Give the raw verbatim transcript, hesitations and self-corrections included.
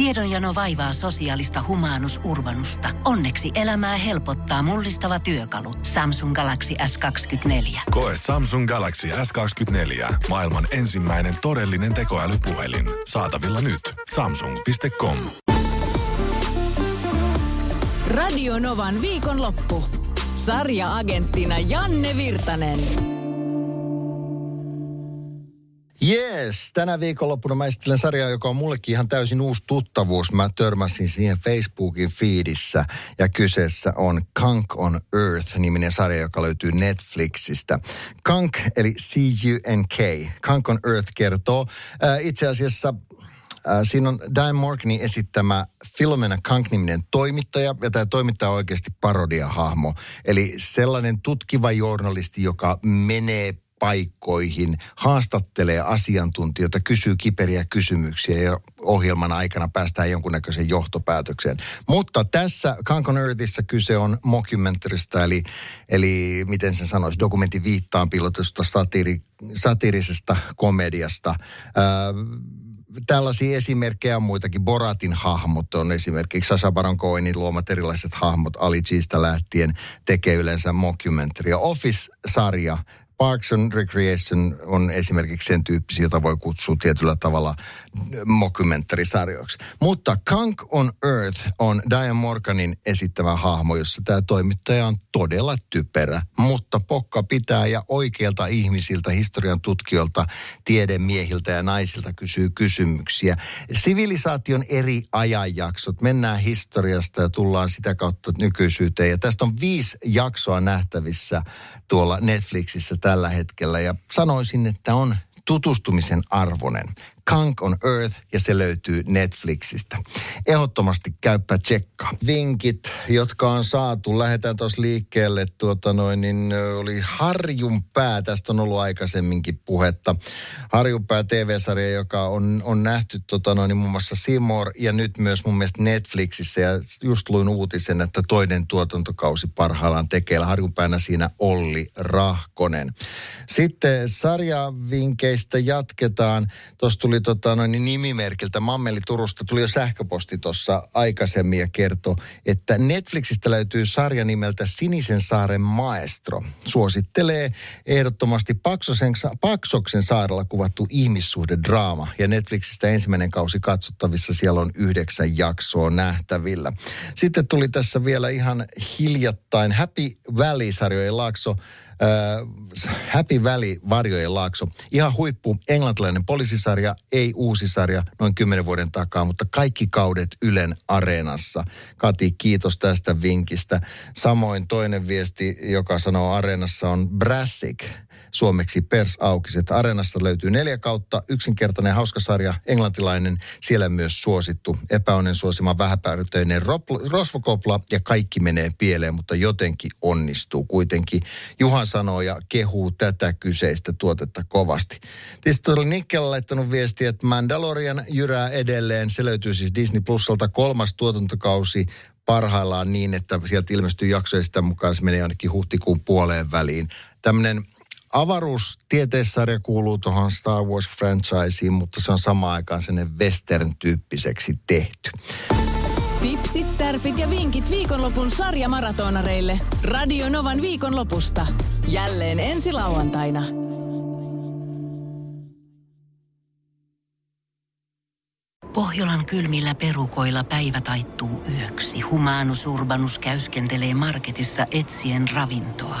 Tiedonjano vaivaa sosiaalista humanus urbanusta. Onneksi elämää helpottaa mullistava työkalu. Samsung Galaxy S kaksikymmentäneljä. Koe Samsung Galaxy S kaksikymmentäneljä. Maailman ensimmäinen todellinen tekoälypuhelin. Saatavilla nyt. Samsung piste com. Radio Novan viikonloppu. Sarja-agenttina Janne Virtanen. Jees, tänä viikonloppuna mä esittelen sarjaa, joka on mullekin ihan täysin uusi tuttavuus. Mä törmäsin siihen Facebookin feedissä ja kyseessä on Cunk on Earth-niminen sarja, joka löytyy Netflixistä. Cunk eli C U N K. Cunk on Earth kertoo äh, itse asiassa... Siinä on Dan Markney esittämä Filomena Cunk-niminen toimittaja, ja tämä toimittaja on oikeasti parodiahahmo. Eli sellainen tutkiva journalisti, joka menee paikkoihin, haastattelee asiantuntijoita, kysyy kiperiä kysymyksiä ja ohjelman aikana päästään jonkunnäköiseen johtopäätökseen. Mutta tässä Cunk on Earthissa kyse on mockumentarysta, eli, eli miten sen sanoisi, dokumentin viittaan piilotetusta satiiri, satiirisesta komediasta. Äh, Tällaisia esimerkkejä on muitakin. Boratin hahmot on esimerkiksi Sasha Baron Cohenin luomat erilaiset hahmot. Ali Gistä lähtien tekee yleensä mockumentaryä. Office-sarja, Parks and Recreation on esimerkiksi sen tyyppisiä, jota voi kutsua tietyllä tavalla mockumentarysarjoiksi. Mutta Cunk on Earth on Diane Morganin esittämä hahmo, jossa tämä toimittaja on todella typerä, mutta pokka pitää ja oikeilta ihmisiltä, historian tutkijoilta, tiedemiehiltä ja naisilta kysyy kysymyksiä. Sivilisaation eri ajanjaksot. Mennään historiasta ja tullaan sitä kautta nykyisyyteen. Ja tästä on viisi jaksoa nähtävissä tuolla Netflixissä tällä hetkellä ja sanoisin, että on tutustumisen arvoinen. Cunk on Earth ja se löytyy Netflixistä. Ehdottomasti käypä tsekkaa. Vinkit, jotka on saatu, lähdetään tuossa liikkeelle. Tuota noin, niin oli Harjun pää, tästä on ollut aikaisemminkin puhetta. Harjun pää T V-sarja, joka on, on nähty tuota noin, muun muassa Simor ja nyt myös mun mielestä Netflixissä. Ja just luin uutisen, että toinen tuotantokausi parhaillaan tekeillä. Harjun päänä siinä Olli Rahkonen. Sitten sarjavinkkeistä jatketaan. Tuosta tuli tota, noin, nimimerkiltä Mammeli Turusta, tuli jo sähköposti tuossa aikaisemmin ja kertoi, että Netflixistä löytyy sarja nimeltä Sinisen saaren maestro. Suosittelee ehdottomasti Paksoksen, Paksoksen saarella kuvattu ihmissuhdedraama. Ja Netflixistä ensimmäinen kausi katsottavissa, siellä on yhdeksän jaksoa nähtävillä. Sitten tuli tässä vielä ihan hiljattain Happy Valley-sarjojen laakso. Äh, Happy Valley varjojen laakso. Ihan huippu englantilainen poliisisarja, ei uusi sarja, noin kymmenen vuoden takaa, mutta kaikki kaudet Ylen Areenassa. Kati, kiitos tästä vinkistä. Samoin toinen viesti, joka sanoo Areenassa, on Brassic. Suomeksi persaukiset. Areenasta löytyy neljä kautta. Yksinkertainen hauska sarja, englantilainen, siellä myös suosittu. Epäonnen suosima vähäpäytöinen rosvokopla ja kaikki menee pieleen, mutta jotenkin onnistuu kuitenkin. Juhan sanoo ja kehuu tätä kyseistä tuotetta kovasti. Tietysti oli Nikkela laittanut viestiä, että Mandalorian jyrää edelleen. Se löytyy siis Disney Plusalta kolmas tuotantokausi parhaillaan niin, että sieltä ilmestyy jaksoja sitä mukaan. Se menee ainakin huhtikuun puoleen väliin. Tämmöinen avaruustieteessarja kuuluu tuohon Star Wars-franchiseen, mutta se on samaan aikaan sellainen western-tyyppiseksi tehty. Tipsit, tärpit ja vinkit viikonlopun sarjamaratonareille. Radio Novan viikonlopusta. Jälleen ensi lauantaina. Pohjolan kylmillä perukoilla päivä taittuu yöksi. Humanus Urbanus käyskentelee marketissa etsien ravintoa.